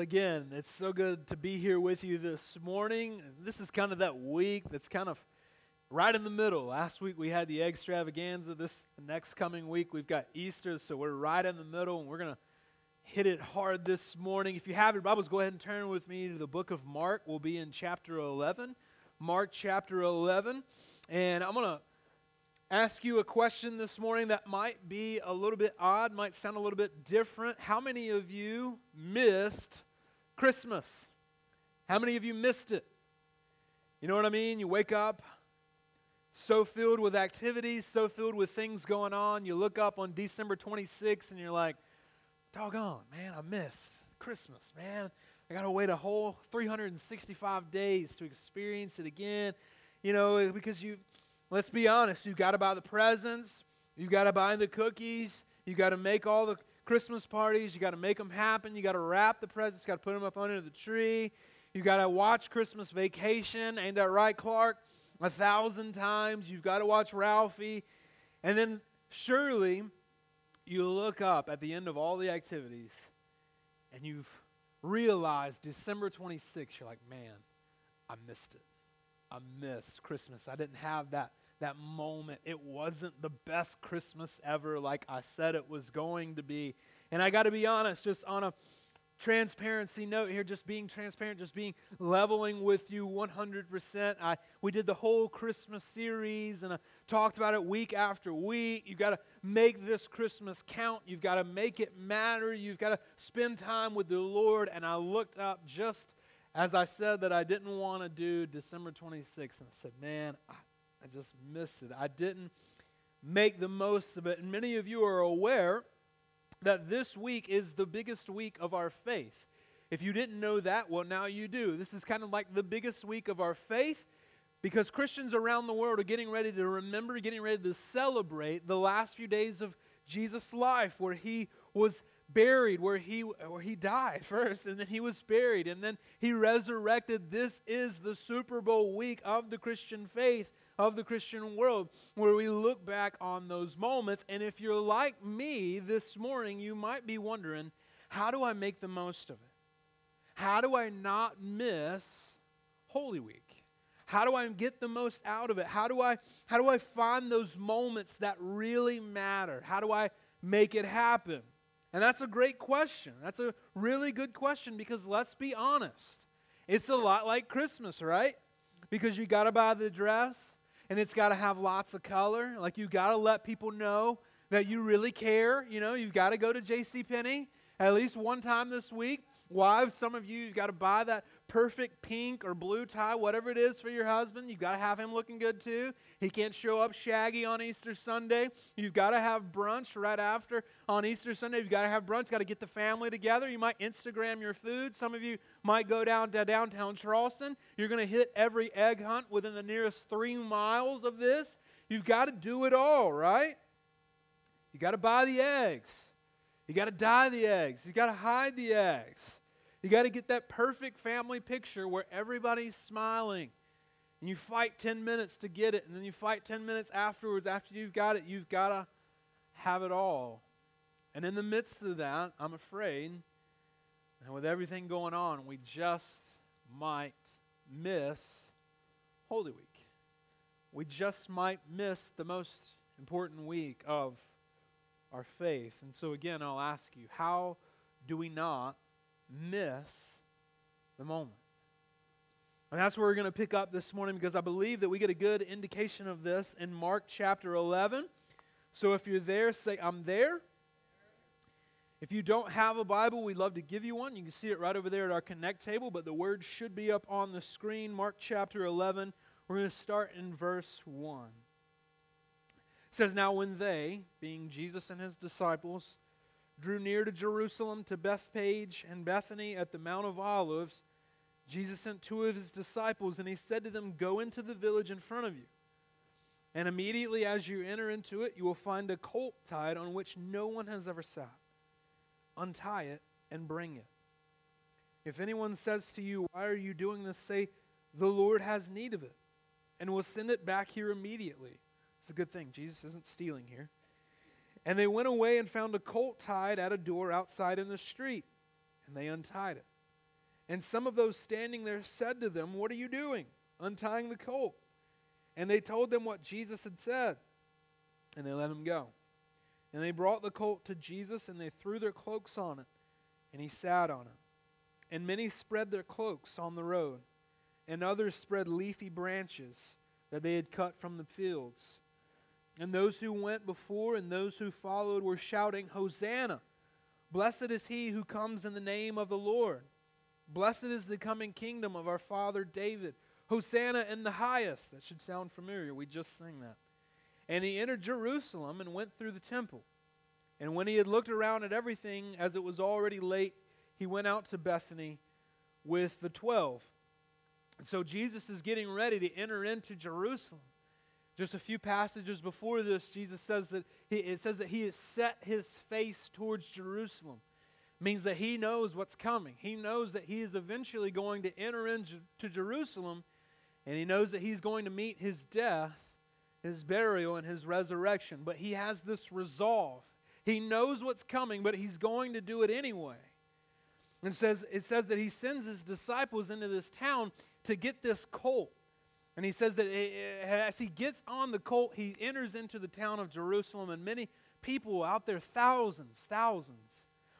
Well, again, it's so good to be here with you this morning. This is kind of that week that's kind of right in the middle. Last week we had the extravaganza. This next coming week we've got Easter, so we're right in the middle, and we're going to hit it hard this morning. If you have your Bibles, go ahead and turn with me to the book of Mark. We'll be in chapter 11, Mark chapter 11, and I'm going to ask you a question this morning that might be a little bit odd, might sound a little bit different. How many of you missed Christmas? How many of you missed it? You know what I mean? You wake up so filled with activities, so filled with things going on. You look up on December 26th and you're like, doggone, man, I missed Christmas, man. I got to wait a whole 365 days to experience it again, you know, because you... Let's be honest, you've got to buy the presents, you've got to buy the cookies, you've got to make all the Christmas parties, you've got to make them happen, you've got to wrap the presents, you've got to put them up under the tree, you've got to watch Christmas Vacation, ain't that right, Clark? 1,000 times, you've got to watch Ralphie, and then surely you look up at the end of all the activities, and you've realized December 26th, you're like, man, I missed it. I missed Christmas. I didn't have that moment. It wasn't the best Christmas ever like I said it was going to be. And I got to be honest, just on a transparency note here, just being transparent, just being leveling with you 100%. We did the whole Christmas series, and I talked about it week after week. You've got to make this Christmas count. You've got to make it matter. You've got to spend time with the Lord. And I looked up just as I said that I didn't want to do December 26th, and I said, man, I just missed it. I didn't make the most of it. And many of you are aware that this week is the biggest week of our faith. If you didn't know that, well, now you do. This is kind of like the biggest week of our faith because Christians around the world are getting ready to remember, getting ready to celebrate the last few days of Jesus' life where he was buried, where he died first, and then he was buried, and then he resurrected. This is the Super Bowl week of the Christian faith, of the Christian world, where we look back on those moments. And if you're like me this morning, you might be wondering, how do I make the most of it? How do I not miss Holy Week? How do I get the most out of it? How do I find those moments that really matter? How do I make it happen? And that's a great question. That's a really good question because let's be honest. It's a lot like Christmas, right? Because you got to buy the dress and it's got to have lots of color. Like you got to let people know that you really care. You know, you've got to go to JCPenney at least one time this week. Wives, some of you, you've got to buy that perfect pink or blue tie, whatever it is for your husband. You've got to have him looking good too. He can't show up shaggy on Easter Sunday. You've got to have brunch right after on Easter Sunday. You've got to have brunch. Got to get the family together. You might Instagram your food. Some of you might go down to downtown Charleston. You're going to hit every egg hunt within the nearest 3 miles of this. You've got to do it all, right? You got to buy the eggs. You got to dye the eggs. You got to hide the eggs. You got to get that perfect family picture where everybody's smiling. And you fight 10 minutes to get it. And then you fight 10 minutes afterwards. After you've got it, you've got to have it all. And in the midst of that, I'm afraid, and with everything going on, we just might miss Holy Week. We just might miss the most important week of our faith. And so again, I'll ask you, how do we not miss the moment? And that's where we're going to pick up this morning because I believe that we get a good indication of this in Mark chapter 11. So if you're there, say, I'm there. If you don't have a Bible, we'd love to give you one. You can see it right over there at our Connect table, but the words should be up on the screen. Mark chapter 11, we're going to start in verse 1. It says, now when they, being Jesus and his disciples, drew near to Jerusalem, to Bethpage and Bethany at the Mount of Olives, Jesus sent two of his disciples, and he said to them, go into the village in front of you, and immediately as you enter into it, you will find a colt tied on which no one has ever sat. Untie it and bring it. If anyone says to you, why are you doing this? Say, the Lord has need of it, and will send it back here immediately. It's a good thing. Jesus isn't stealing here. And they went away and found a colt tied at a door outside in the street, and they untied it. And some of those standing there said to them, "What are you doing, untying the colt?" And they told them what Jesus had said, and they let him go. And they brought the colt to Jesus, and they threw their cloaks on it, and he sat on it. And many spread their cloaks on the road, and others spread leafy branches that they had cut from the fields. And those who went before and those who followed were shouting, "Hosanna! Blessed is he who comes in the name of the Lord. Blessed is the coming kingdom of our father David. Hosanna in the highest." That should sound familiar. We just sang that. And he entered Jerusalem and went through the temple. And when he had looked around at everything, as it was already late, he went out to Bethany with the 12. And so Jesus is getting ready to enter into Jerusalem. Just a few passages before this, Jesus says that he has set his face towards Jerusalem. It means that he knows what's coming. He knows that he is eventually going to enter into Jerusalem, and he knows that he's going to meet his death, his burial, and his resurrection. But he has this resolve. He knows what's coming, but he's going to do it anyway. And it says that he sends his disciples into this town to get this colt. And he says that as he gets on the colt, he enters into the town of Jerusalem. And many people out there, thousands,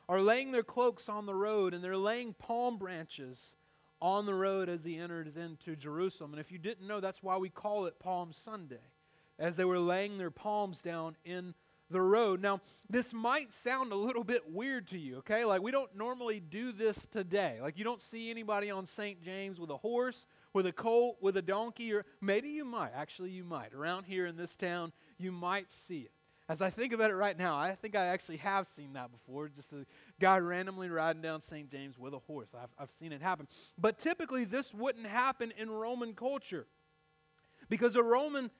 are laying their cloaks on the road. And they're laying palm branches on the road as he enters into Jerusalem. And if you didn't know, that's why we call it Palm Sunday, as they were laying their palms down in the road. Now, this might sound a little bit weird to you, okay? Like, we don't normally do this today. Like, you don't see anybody on St. James with a horse, with a colt, with a donkey, or maybe you might. Actually, you might. Around here in this town, you might see it. As I think about it right now, I think I actually have seen that before, just a guy randomly riding down St. James with a horse. I've seen it happen. But typically, this wouldn't happen in Roman culture, because a Roman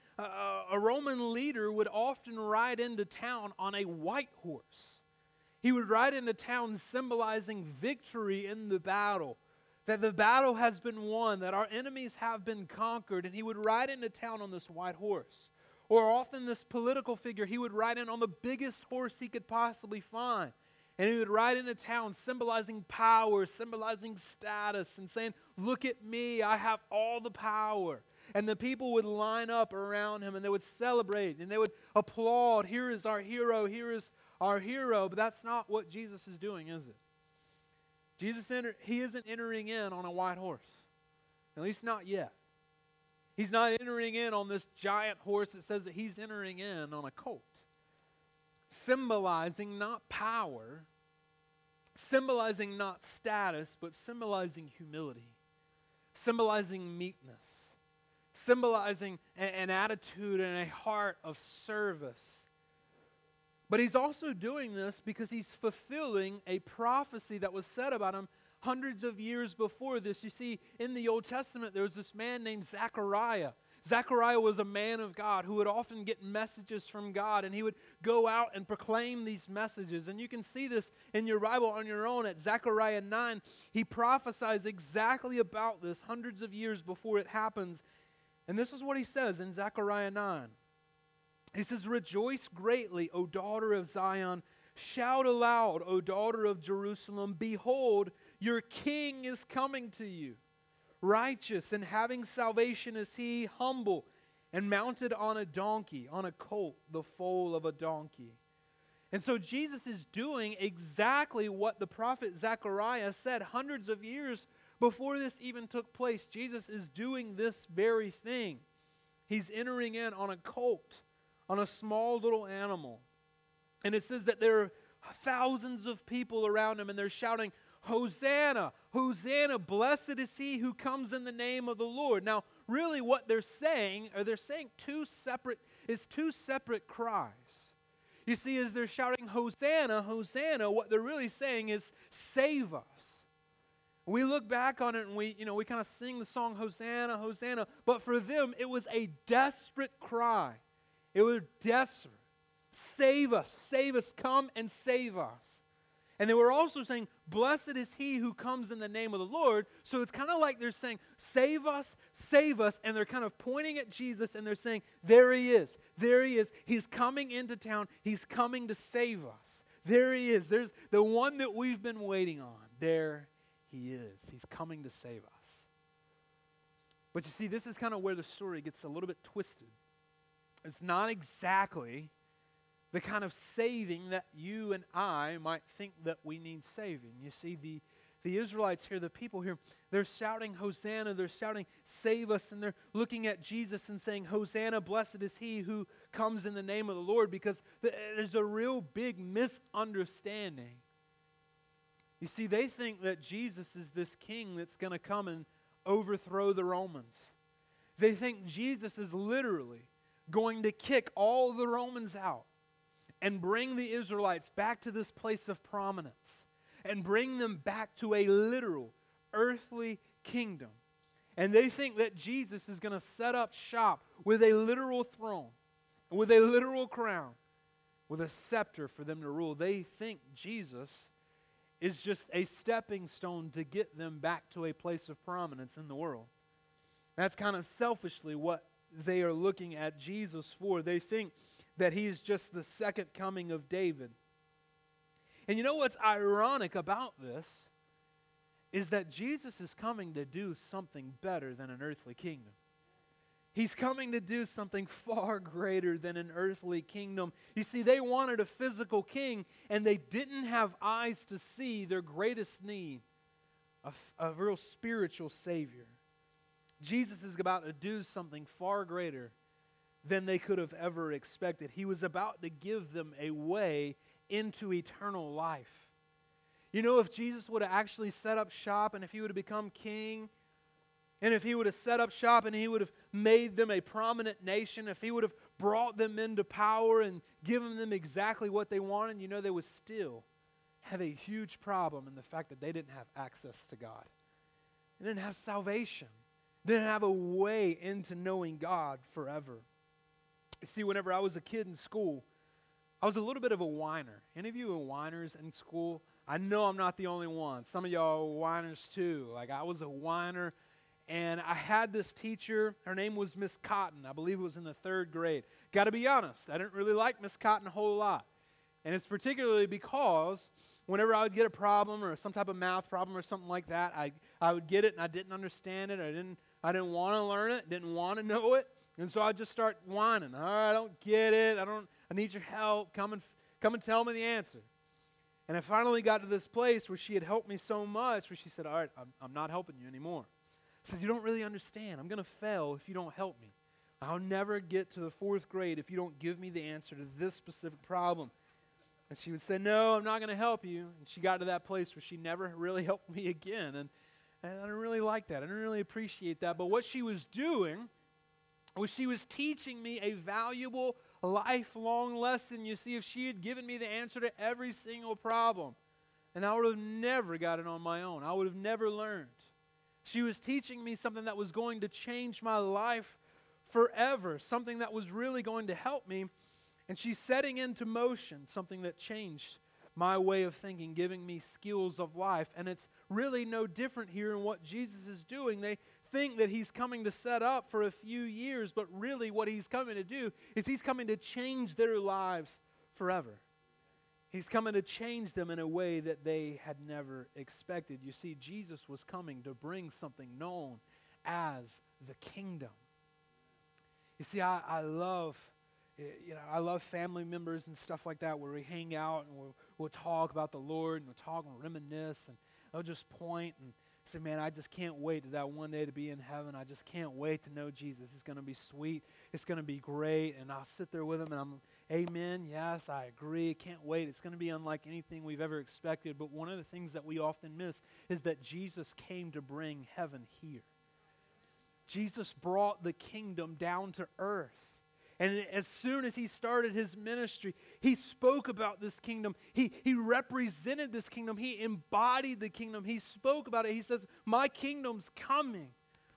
leader would often ride into town on a white horse. He would ride into town symbolizing victory in the battle, that the battle has been won, that our enemies have been conquered, and he would ride into town on this white horse. Or often this political figure, he would ride in on the biggest horse he could possibly find, and he would ride into town symbolizing power, symbolizing status, and saying, "Look at me, I have all the power." And the people would line up around him, and they would celebrate, and they would applaud. "Here is our hero, here is our hero." But that's not what Jesus is doing, is it? He isn't entering in on a white horse, at least not yet. He's not entering in on this giant horse. It says that he's entering in on a colt, symbolizing not power, symbolizing not status, but symbolizing humility, symbolizing meekness, symbolizing an attitude and a heart of service. But he's also doing this because he's fulfilling a prophecy that was said about him hundreds of years before this. You see, in the Old Testament, there was this man named Zechariah. Zechariah was a man of God who would often get messages from God, and he would go out and proclaim these messages. And you can see this in your Bible on your own at Zechariah 9. He prophesies exactly about this hundreds of years before it happens. And this is what he says in Zechariah 9. He says, "Rejoice greatly, O daughter of Zion. Shout aloud, O daughter of Jerusalem. Behold, your king is coming to you. Righteous and having salvation is he, humble and mounted on a donkey, on a colt, the foal of a donkey." And so Jesus is doing exactly what the prophet Zechariah said hundreds of years before this even took place. Jesus is doing this very thing. He's entering in on a colt, on a small little animal. And it says that there are thousands of people around him, and they're shouting, "Hosanna, Hosanna, blessed is he who comes in the name of the Lord." Now, really what they're saying two separate cries. You see, as they're shouting, "Hosanna, Hosanna," what they're really saying is, "Save us." We look back on it and we kind of sing the song, "Hosanna, Hosanna." But for them, it was a desperate cry. It was desperate. Save us, come and save us. And they were also saying, "Blessed is he who comes in the name of the Lord." So it's kind of like they're saying, save us," and they're kind of pointing at Jesus and they're saying, there he is. He's coming into town. He's coming to save us. There he is. There's the one that we've been waiting on. There He is. He's coming to save us. But you see, this is kind of where the story gets a little bit twisted. It's not exactly the kind of saving that you and I might think that we need saving. You see, the Israelites here, the people here, they're shouting, Hosanna, they're shouting, save us, and they're looking at Jesus and saying, Hosanna, blessed is he who comes in the name of the Lord, because there's a real big misunderstanding. You see, they think that Jesus is this king that's going to come and overthrow the Romans. They think Jesus is literally going to kick all the Romans out and bring the Israelites back to this place of prominence and bring them back to a literal earthly kingdom. And they think that Jesus is going to set up shop with a literal throne, with a literal crown, with a scepter for them to rule. They think Jesus is just a stepping stone to get them back to a place of prominence in the world. That's kind of selfishly what they are looking at Jesus for. They think that he is just the second coming of David. And you know what's ironic about this is that Jesus is coming to do something better than an earthly kingdom. He's coming to do something far greater than an earthly kingdom. You see, they wanted a physical king, and they didn't have eyes to see their greatest need, a real spiritual Savior. Jesus is about to do something far greater than they could have ever expected. He was about to give them a way into eternal life. You know, if Jesus would have actually set up shop, and if he would have become king, and if he would have set up shop and he would have made them a prominent nation, if he would have brought them into power and given them exactly what they wanted, you know, they would still have a huge problem in the fact that they didn't have access to God. They didn't have salvation. They didn't have a way into knowing God forever. You see, whenever I was a kid in school, I was a little bit of a whiner. Any of you who are whiners in school? I know I'm not the only one. Some of y'all are whiners too. Like, I was a whiner. And I had this teacher, her name was Miss Cotton. I believe it was in the 3rd grade. Got to be honest, I didn't really like Miss Cotton a whole lot. And it's particularly because whenever I would get a problem or some type of math problem or something like that, I would get it and I didn't understand it. I didn't want to learn it, didn't want to know it. And so I'd just start whining. Oh, I don't get it. I need your help. Come and tell me the answer. And I finally got to this place where she had helped me so much where she said, all right, I'm not helping you anymore. I said, you don't really understand. I'm going to fail if you don't help me. I'll never get to the 4th grade if you don't give me the answer to this specific problem. And she would say, no, I'm not going to help you. And she got to that place where she never really helped me again. And I didn't really like that. I didn't really appreciate that. But what she was doing was she was teaching me a valuable lifelong lesson. You see, if she had given me the answer to every single problem, and I would have never got it on my own. I would have never learned. She was teaching me something that was going to change my life forever, something that was really going to help me. And she's setting into motion something that changed my way of thinking, giving me skills of life. And it's really no different here in what Jesus is doing. They think that he's coming to set up for a few years, but really what he's coming to do is he's coming to change their lives forever. He's coming to change them in a way that they had never expected. You see, Jesus was coming to bring something known as the kingdom. You see, I love family members and stuff like that where we hang out and we'll talk about the Lord and we'll talk and reminisce and they'll just point and say, man, I just can't wait to that one day to be in heaven. I just can't wait to know Jesus. It's going to be sweet. It's going to be great. And I'll sit there with them and I'm amen, yes, I agree, can't wait. It's going to be unlike anything we've ever expected. But one of the things that we often miss is that Jesus came to bring heaven here. Jesus brought the kingdom down to earth. And as soon as he started his ministry, he spoke about this kingdom. He represented this kingdom. He embodied the kingdom. He spoke about it. He says, my kingdom's coming.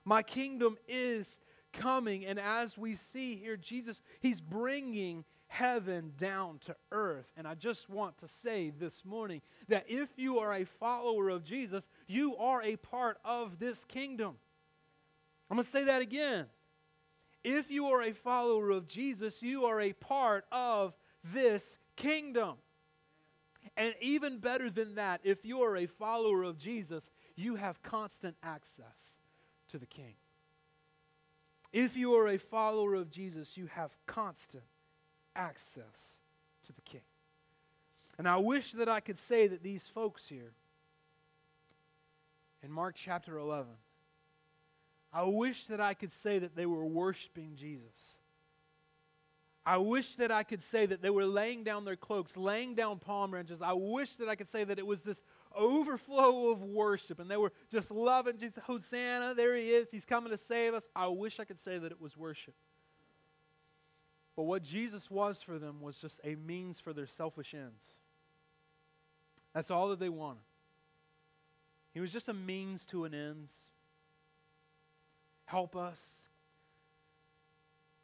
My kingdom is coming. And as we see here, Jesus, he's bringing heaven down to earth. And I just want to say this morning that if you are a follower of Jesus, you are a part of this kingdom. I'm going to say that again. If you are a follower of Jesus, you are a part of this kingdom. And even better than that, if you are a follower of Jesus, you have constant access to the King. If you are a follower of Jesus, you have constant access to the King. And I wish that I could say that these folks here in Mark chapter 11, I wish that I could say that they were worshiping Jesus. I wish that I could say that they were laying down their cloaks, laying down palm branches. I wish that I could say that it was this overflow of worship and they were just loving Jesus. Hosanna, there he is. He's coming to save us. I wish I could say that it was worship. But what Jesus was for them was just a means for their selfish ends. That's all that they wanted. He was just a means to an end. Help us.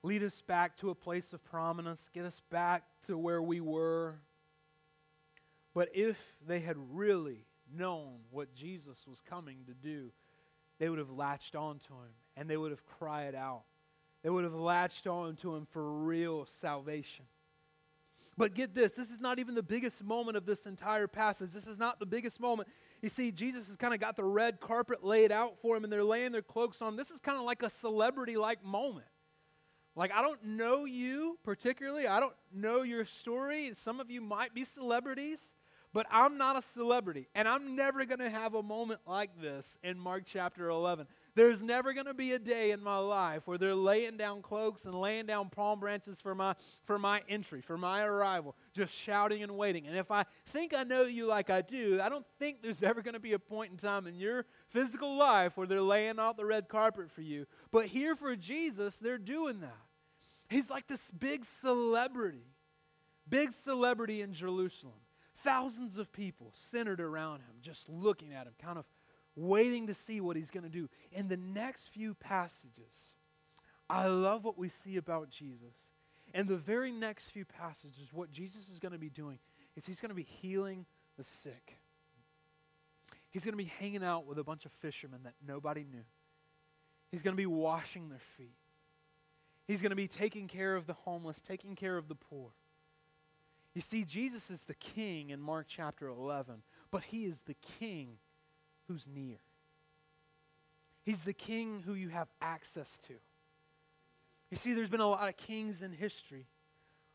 Lead us back to a place of prominence. Get us back to where we were. But if they had really known what Jesus was coming to do, they would have latched on to him and they would have cried out. They would have latched on to him for real salvation. But get this, this is not even the biggest moment of this entire passage. This is not the biggest moment. You see, Jesus has kind of got the red carpet laid out for him and they're laying their cloaks on him. This is kind of like a celebrity-like moment. Like, I don't know you particularly. I don't know your story. Some of you might be celebrities, but I'm not a celebrity. And I'm never going to have a moment like this in Mark chapter 11. There's never going to be a day in my life where they're laying down cloaks and laying down palm branches for my entry, for my arrival, just shouting and waiting. And if I think I know you like I do, I don't think there's ever going to be a point in time in your physical life where they're laying out the red carpet for you. But here for Jesus, they're doing that. He's like this big celebrity in Jerusalem. Thousands of people centered around him, just looking at him, kind of waiting to see what he's going to do. In the next few passages, I love what we see about Jesus. In the very next few passages, what Jesus is going to be doing is he's going to be healing the sick. He's going to be hanging out with a bunch of fishermen that nobody knew. He's going to be washing their feet. He's going to be taking care of the homeless, taking care of the poor. You see, Jesus is the King in Mark chapter 11, but he is the King who's near. He's the King who you have access to. You see, there's been a lot of kings in history,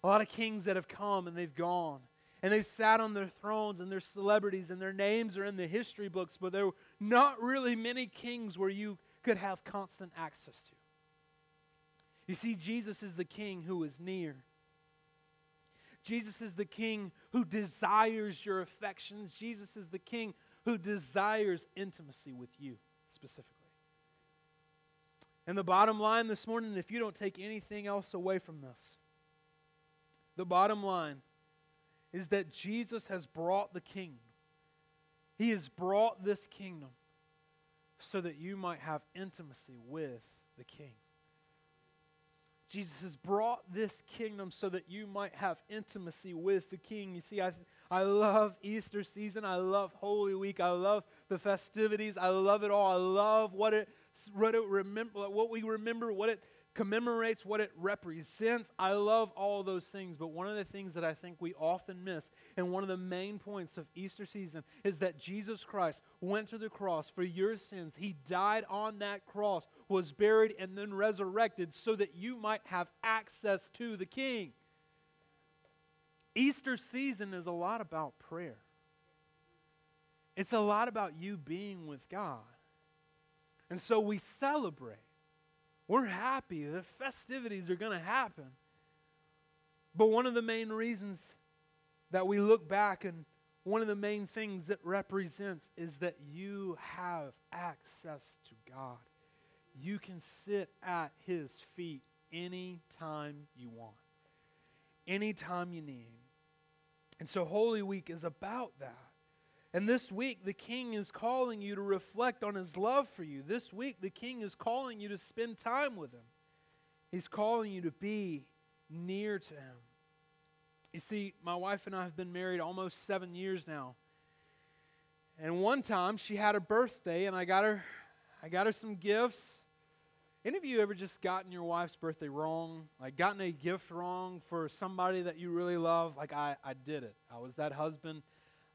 a lot of kings that have come and they've gone, and they've sat on their thrones and they're celebrities and their names are in the history books, but there were not really many kings where you could have constant access to. You see, Jesus is the King who is near. Jesus is the King who desires your affections. Jesus is the King who desires intimacy with you specifically. And the bottom line this morning, if you don't take anything else away from this, the bottom line is that Jesus has brought the kingdom. He has brought this kingdom so that you might have intimacy with the King. Jesus has brought this kingdom so that you might have intimacy with the King. You see, I love Easter season. I love Holy Week. I love the festivities. I love it all. I love what we remember, what it commemorates, what it represents. I love all those things. But one of the things that I think we often miss, and one of the main points of Easter season, is that Jesus Christ went to the cross for your sins. He died on that cross, was buried, and then resurrected so that you might have access to the King. Easter season is a lot about prayer. It's a lot about you being with God. And so we celebrate. We're happy. The festivities are going to happen. But one of the main reasons that we look back and one of the main things it represents is that you have access to God. You can sit at his feet anytime you want, anytime you need. And so Holy Week is about that. And this week, the King is calling you to reflect on his love for you. This week, the King is calling you to spend time with him. He's calling you to be near to him. You see, my wife and I have been married almost 7 years now. And one time, she had a birthday, and I got her some gifts. Any of you ever just gotten your wife's birthday wrong? Like, gotten a gift wrong for somebody that you really love? Like, I did it. I was that husband.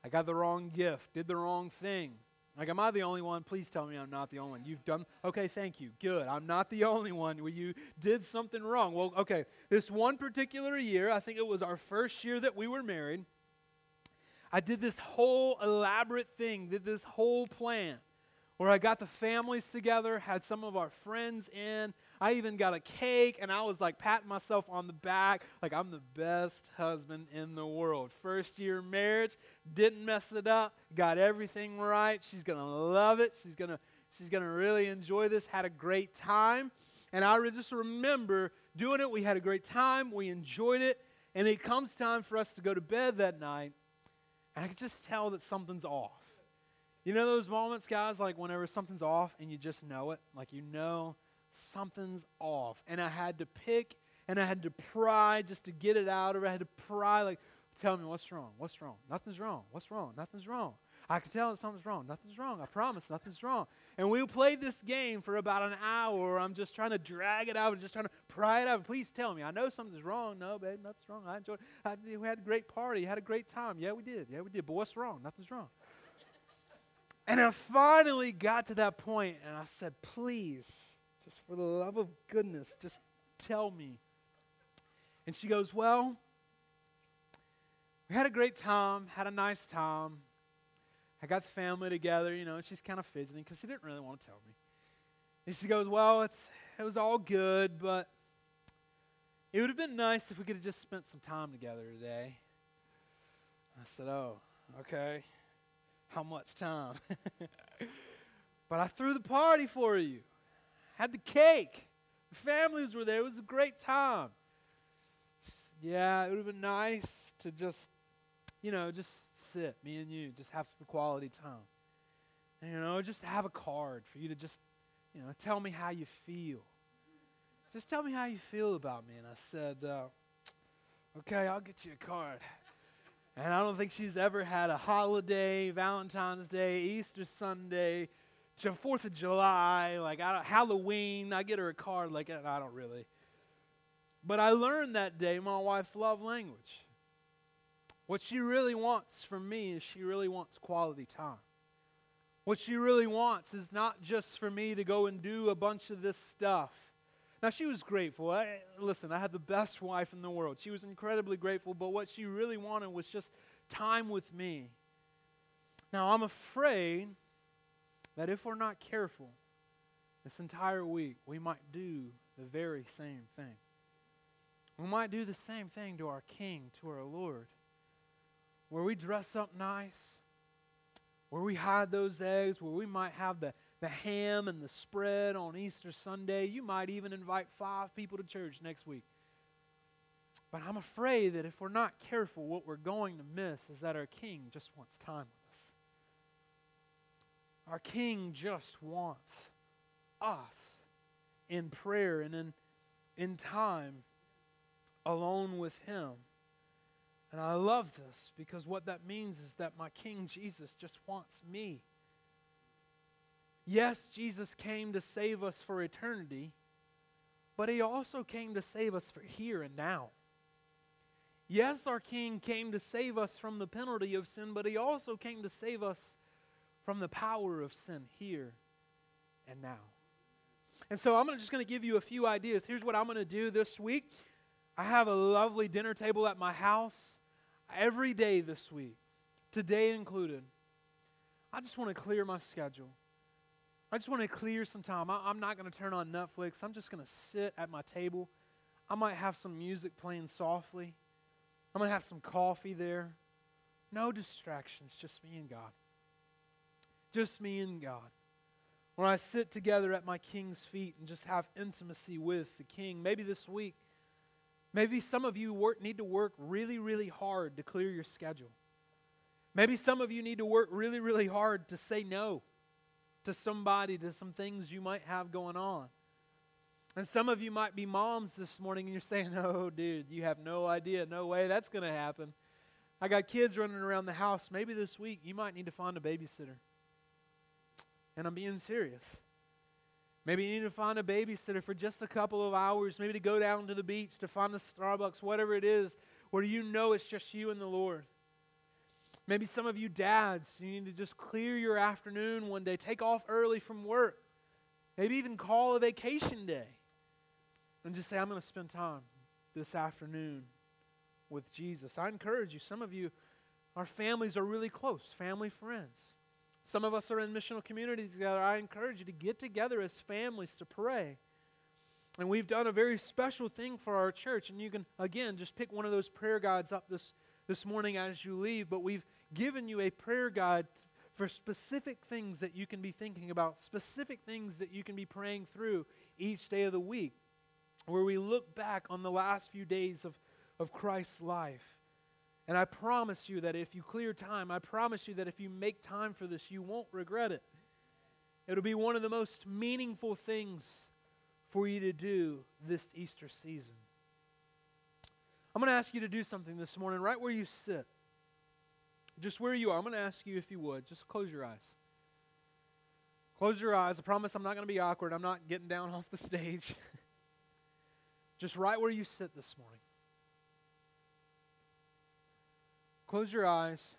I got the wrong gift, did the wrong thing. Like, am I the only one? Please tell me I'm not the only one. You've done, okay, thank you, good. I'm not the only one. Well, you did something wrong. Well, okay, this one particular year, I think it was our first year that we were married, I did this whole elaborate thing, did this whole plan where I got the families together, had some of our friends in. I even got a cake, and I was like patting myself on the back, like I'm the best husband in the world. First year marriage, didn't mess it up, got everything right. She's going to love it. She's gonna really enjoy this, had a great time. And I just remember doing it. We had a great time. We enjoyed it. And it comes time for us to go to bed that night, and I could just tell that something's off. You know those moments, guys, like whenever something's off and you just know it? Like you know something's off. And I had to pick and I had to pry just to get it out of it. I had to pry, like, tell me what's wrong. What's wrong? Nothing's wrong. What's wrong? Nothing's wrong. I can tell that something's wrong. Nothing's wrong. I promise nothing's wrong. And we played this game for about an hour. I'm just trying to drag it out. I'm just trying to pry it out. Please tell me. I know something's wrong. No, babe, nothing's wrong. I enjoyed it. We had a great party. Had a great time. Yeah, we did. Yeah, we did. But what's wrong? Nothing's wrong. And I finally got to that point, and I said, please, just for the love of goodness, just tell me. And she goes, well, we had a great time, had a nice time. I got the family together, you know, and she's kind of fidgeting because she didn't really want to tell me. And she goes, well, it was all good, but it would have been nice if we could have just spent some time together today. I said, oh, okay. How much time? But I threw the party for you. Had the cake. The families were there. It was a great time. She said, yeah, it would have been nice to just, you know, just sit, me and you, just have some quality time. And, you know, just have a card for you to just, you know, tell me how you feel. Just tell me how you feel about me. And I said, okay, I'll get you a card. And I don't think she's ever had a holiday, Valentine's Day, Easter Sunday, 4th of July, like Halloween. I get her a card, like, I don't really. But I learned that day my wife's love language. What she really wants from me is she really wants quality time. What she really wants is not just for me to go and do a bunch of this stuff. Now, she was grateful. Listen, I had the best wife in the world. She was incredibly grateful, but what she really wanted was just time with me. Now, I'm afraid that if we're not careful this entire week, we might do the very same thing. We might do the same thing to our King, to our Lord, where we dress up nice, where we hide those eggs, where we might have the ham and the spread on Easter Sunday. You might even invite 5 people to church next week. But I'm afraid that if we're not careful, what we're going to miss is that our King just wants time with us. Our King just wants us in prayer and in time alone with Him. And I love this because what that means is that my King Jesus just wants me. Yes, Jesus came to save us for eternity, but He also came to save us for here and now. Yes, our King came to save us from the penalty of sin, but He also came to save us from the power of sin here and now. And so I'm just going to give you a few ideas. Here's what I'm going to do this week. I have a lovely dinner table at my house every day this week, today included. I just want to clear my schedule. I just want to clear some time. I'm not going to turn on Netflix. I'm just going to sit at my table. I might have some music playing softly. I'm going to have some coffee there. No distractions, just me and God. Just me and God. Where I sit together at my King's feet and just have intimacy with the King. Maybe this week, maybe some of you need to work really, really hard to clear your schedule. Maybe some of you need to work really, really hard to say no to somebody, to some things you might have going on. And some of you might be moms this morning and you're saying, oh, dude, you have no idea, no way that's going to happen. I got kids running around the house. Maybe this week you might need to find a babysitter. And I'm being serious. Maybe you need to find a babysitter for just a couple of hours, maybe to go down to the beach, to find a Starbucks, whatever it is, where you know it's just you and the Lord. Maybe some of you dads, you need to just clear your afternoon one day. Take off early from work. Maybe even call a vacation day. And just say, I'm going to spend time this afternoon with Jesus. I encourage you. Some of you, our families are really close. Family, friends. Some of us are in missional communities together. I encourage you to get together as families to pray. And we've done a very special thing for our church. And you can, again, just pick one of those prayer guides up this morning as you leave. But we've given you a prayer guide for specific things that you can be thinking about, specific things that you can be praying through each day of the week, where we look back on the last few days of Christ's life. And I promise you that if you clear time, I promise you that if you make time for this, you won't regret it. It'll be one of the most meaningful things for you to do this Easter season. I'm going to ask you to do something this morning, right where you sit. Just where you are, I'm going to ask you if you would, just close your eyes. Close your eyes. I promise I'm not going to be awkward. I'm not getting down off the stage. Just right where you sit this morning. Close your eyes.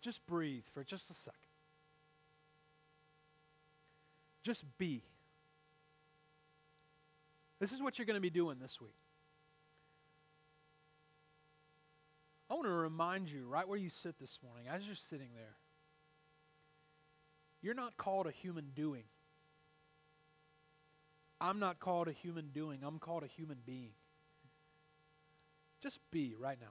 Just breathe for just a second. Just be. This is what you're going to be doing this week. I want to remind you right where you sit this morning, as you're sitting there, you're not called a human doing. I'm not called a human doing. I'm called a human being. Just be right now.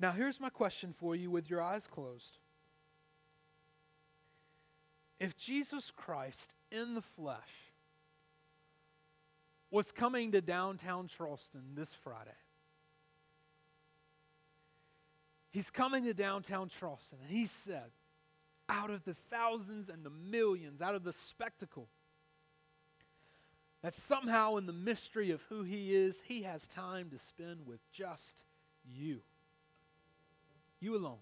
Now, here's my question for you with your eyes closed. If Jesus Christ in the flesh was coming to downtown Charleston this Friday, he's coming to downtown Charleston, and he said, out of the thousands and the millions, out of the spectacle, that somehow in the mystery of who he is, he has time to spend with just you. You alone.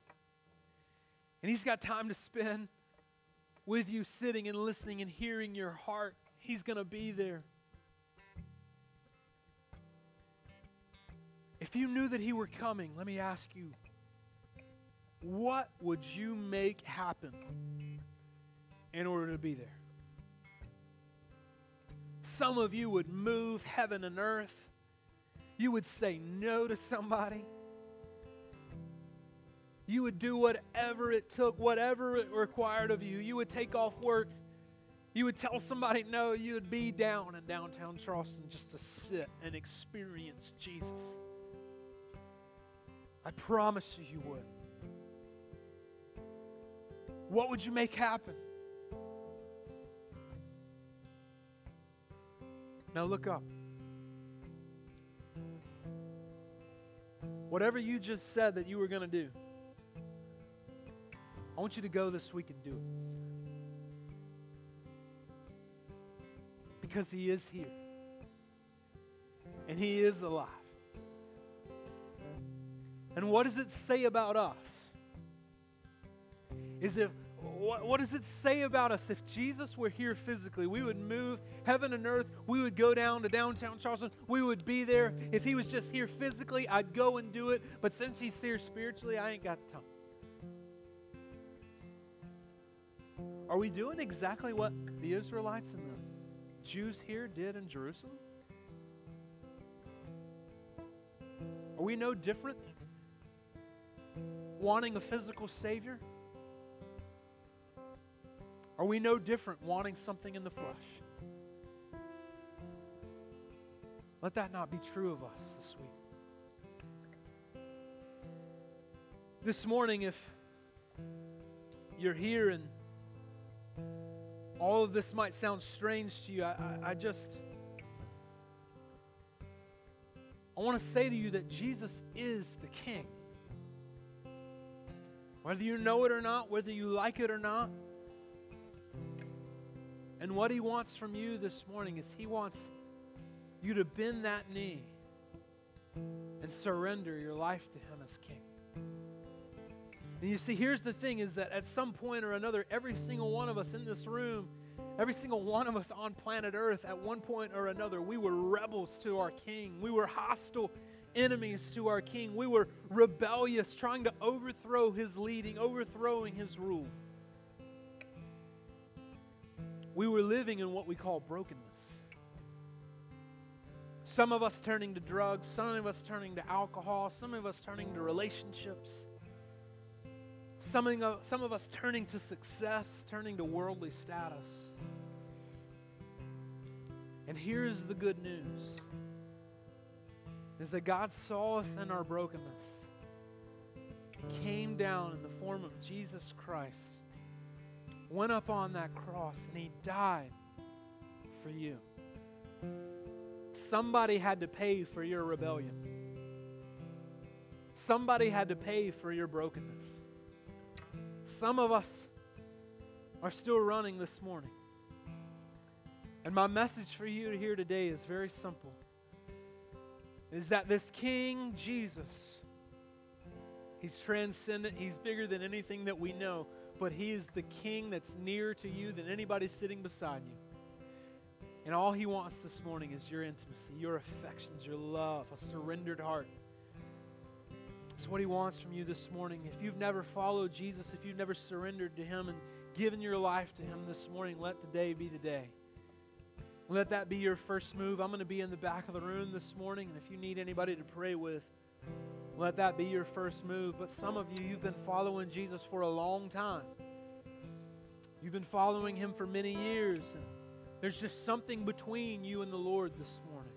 And he's got time to spend with you sitting and listening and hearing your heart. He's going to be there. If you knew that he were coming, let me ask you, what would you make happen in order to be there? Some of you would move heaven and earth. You would say no to somebody. You would do whatever it took, whatever it required of you. You would take off work. You would tell somebody no. You would be down in downtown Charleston just to sit and experience Jesus. I promise you, you would. What would you make happen? Now look up. Whatever you just said that you were going to do, I want you to go this week and do it. Because he is here. And he is alive. And what does it say about us? What does it say about us if Jesus were here physically? We would move heaven and earth. We would go down to downtown Charleston. We would be there. If he was just here physically, I'd go and do it. But since he's here spiritually, I ain't got time. Are we doing exactly what the Israelites and the Jews here did in Jerusalem? Are we no different? Wanting a physical Savior? Are we no different wanting something in the flesh? Let that not be true of us this week. This morning, if you're here and all of this might sound strange to you, I want to say to you that Jesus is the King. Whether you know it or not, whether you like it or not, and what he wants from you this morning is he wants you to bend that knee and surrender your life to him as King. And you see, here's the thing is that at some point or another, every single one of us in this room Every single one of us on planet Earth at one point or another, we were rebels to our King. We were hostile enemies to our King. We were rebellious, trying to overthrow his leading, overthrowing his rule. We were living in what we call brokenness. Some of us turning to drugs, some of us turning to alcohol, some of us turning to relationships, some of us turning to success, turning to worldly status. And here's the good news, is that God saw us in our brokenness. He came down in the form of Jesus Christ, went up on that cross, and he died for you. Somebody had to pay for your rebellion. Somebody had to pay for your brokenness. Some of us are still running this morning. And my message for you here today is very simple. Is that this King Jesus, he's transcendent, he's bigger than anything that we know, but he is the King that's nearer to you than anybody sitting beside you. And all he wants this morning is your intimacy, your affections, your love, a surrendered heart. It's what he wants from you this morning. If you've never followed Jesus, if you've never surrendered to him and given your life to him this morning, let today be the day. Let that be your first move. I'm going to be in the back of the room this morning, and if you need anybody to pray with, let that be your first move. But some of you, you've been following Jesus for a long time. You've been following him for many years, and there's just something between you and the Lord this morning.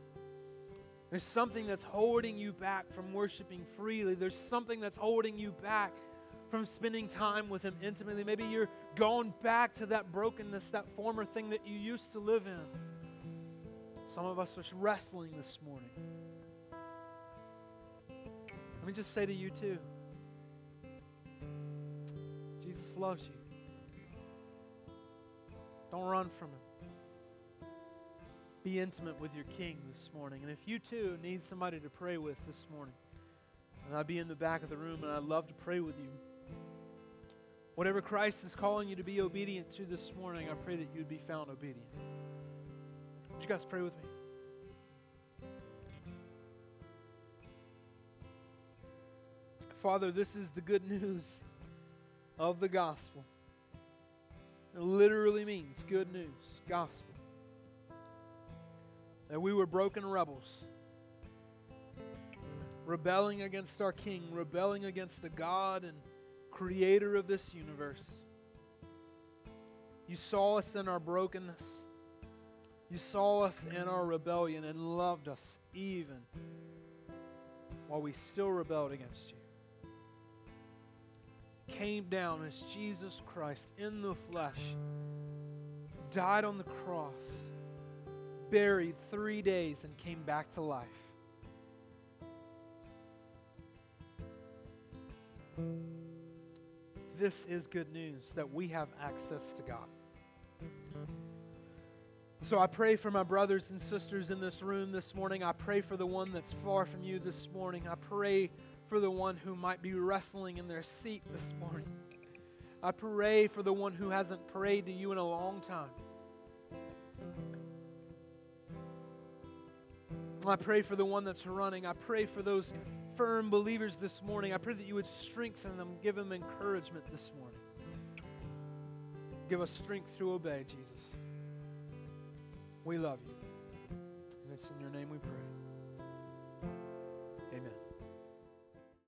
There's something that's holding you back from worshiping freely. There's something that's holding you back from spending time with him intimately. Maybe you're going back to that brokenness, that former thing that you used to live in. Some of us are wrestling this morning. Let me just say to you too, Jesus loves you. Don't run from him. Be intimate with your King this morning. And if you too need somebody to pray with this morning, and I'll be in the back of the room and I'd love to pray with you. Whatever Christ is calling you to be obedient to this morning, I pray that you'd be found obedient. Would you guys pray with me? Father, this is the good news of the gospel. It literally means good news, gospel. That we were broken rebels, rebelling against our King, rebelling against the God and creator of this universe. You saw us in our brokenness. You saw us in our rebellion and loved us even while we still rebelled against you. Came down as Jesus Christ in the flesh, died on the cross, buried 3 days, and came back to life. This is good news, that we have access to God. So I pray for my brothers and sisters in this room this morning. I pray for the one that's far from you this morning. I pray for the one who might be wrestling in their seat this morning. I pray for the one who hasn't prayed to you in a long time. I pray for the one that's running. I pray for those firm believers this morning. I pray that you would strengthen them, give them encouragement this morning. Give us strength to obey, Jesus. We love you. And it's in your name we pray.